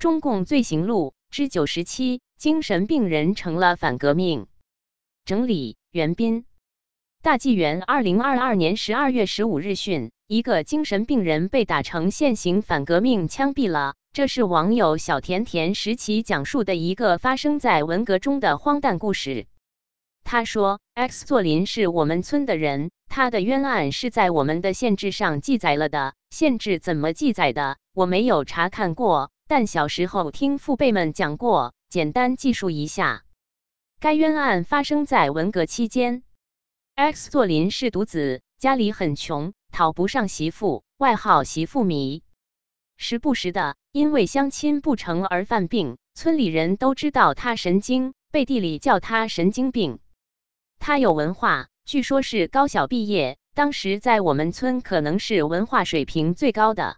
中共罪行录之97：精神病人成了反革命。整理：袁彬。大纪元2022年12月15日讯：一个精神病人被打成现行反革命枪毙了。这是网友小甜甜时期讲述的一个发生在文革中的荒诞故事。他说 ：“X 作霖是我们村的人，他的冤案是在我们的县志上记载了的。县志怎么记载的，我没有查看过，但小时候听父辈们讲过，简单记述一下。该冤案发生在文革期间。X 作霖是独子，家里很穷，讨不上媳妇，外号媳妇迷。时不时的，因为相亲不成而犯病，村里人都知道他神经，背地里叫他神经病。”他有文化，据说是高小毕业，当时在我们村可能是文化水平最高的。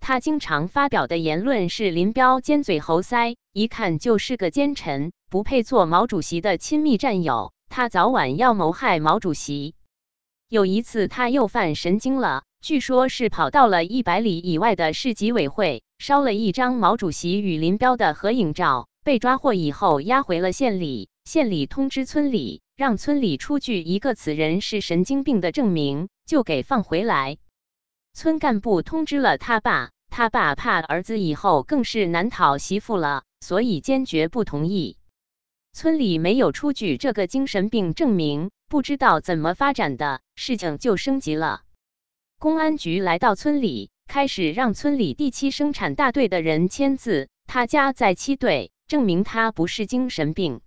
他经常发表的言论是林彪尖嘴猴腮，一看就是个奸臣，不配做毛主席的亲密战友，他早晚要谋害毛主席。有一次他又犯神经了，据说是跑到了100里以外的市纪委会，烧了一张毛主席与林彪的合影照，被抓获以后押回了县里，县里通知村里，让村里出具一个此人是神经病的证明，就给放回来。村干部通知了他爸，他爸怕儿子以后更是难讨媳妇了，所以坚决不同意。村里没有出具这个精神病证明，不知道怎么发展的，事情就升级了。公安局来到村里，开始让村里第7生产大队的人签字，他家在7队，证明他不是精神病。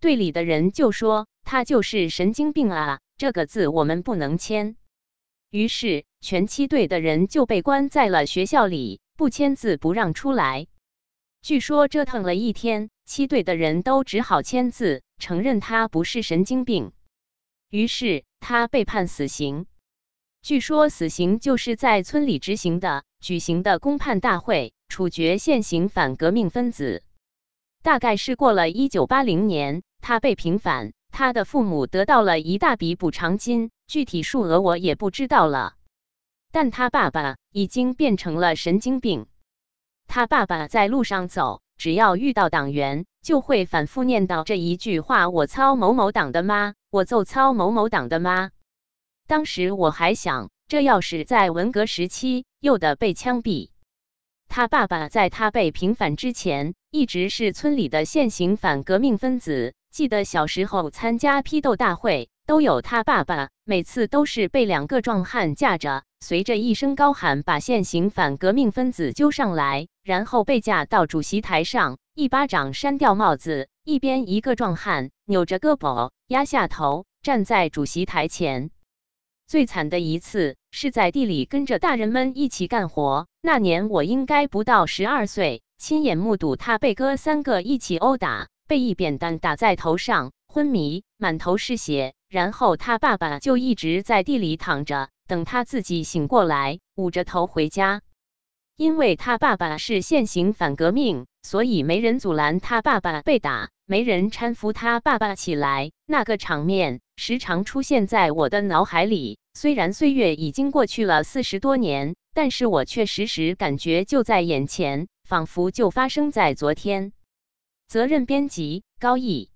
队里的人就说，他就是神经病啊，这个字我们不能签。于是全7队的人就被关在了学校里，不签字不让出来。据说折腾了一天，7队的人都只好签字，承认他不是神经病。于是他被判死刑。据说死刑就是在村里执行的，举行的公判大会，处决现行反革命分子。大概是过了1980年，他被平反，他的父母得到了一大笔补偿金，具体数额我也不知道了。但他爸爸已经变成了神经病。他爸爸在路上走，只要遇到党员，就会反复念叨这一句话：“我操某某党的妈，我就操某某党的妈。”当时我还想，这要是在文革时期，又得被枪毙。他爸爸在他被平反之前，一直是村里的现行反革命分子。记得小时候参加批斗大会，都有他爸爸，每次都是被2个壮汉架着，随着一声高喊把现行反革命分子揪上来，然后被架到主席台上，一巴掌扇掉帽子，一边一个壮汉扭着胳膊压下头站在主席台前。最惨的一次是在地里跟着大人们一起干活，那年我应该不到12岁，亲眼目睹他被哥3个一起殴打，被一扁担打在头上，昏迷，满头是血，然后他爸爸就一直在地里躺着，等他自己醒过来，捂着头回家。因为他爸爸是现行反革命，所以没人阻拦他爸爸被打，没人搀扶他爸爸起来，那个场面时常出现在我的脑海里。虽然岁月已经过去了40多年，但是我却时时感觉就在眼前，仿佛就发生在昨天。责任编辑：高毅。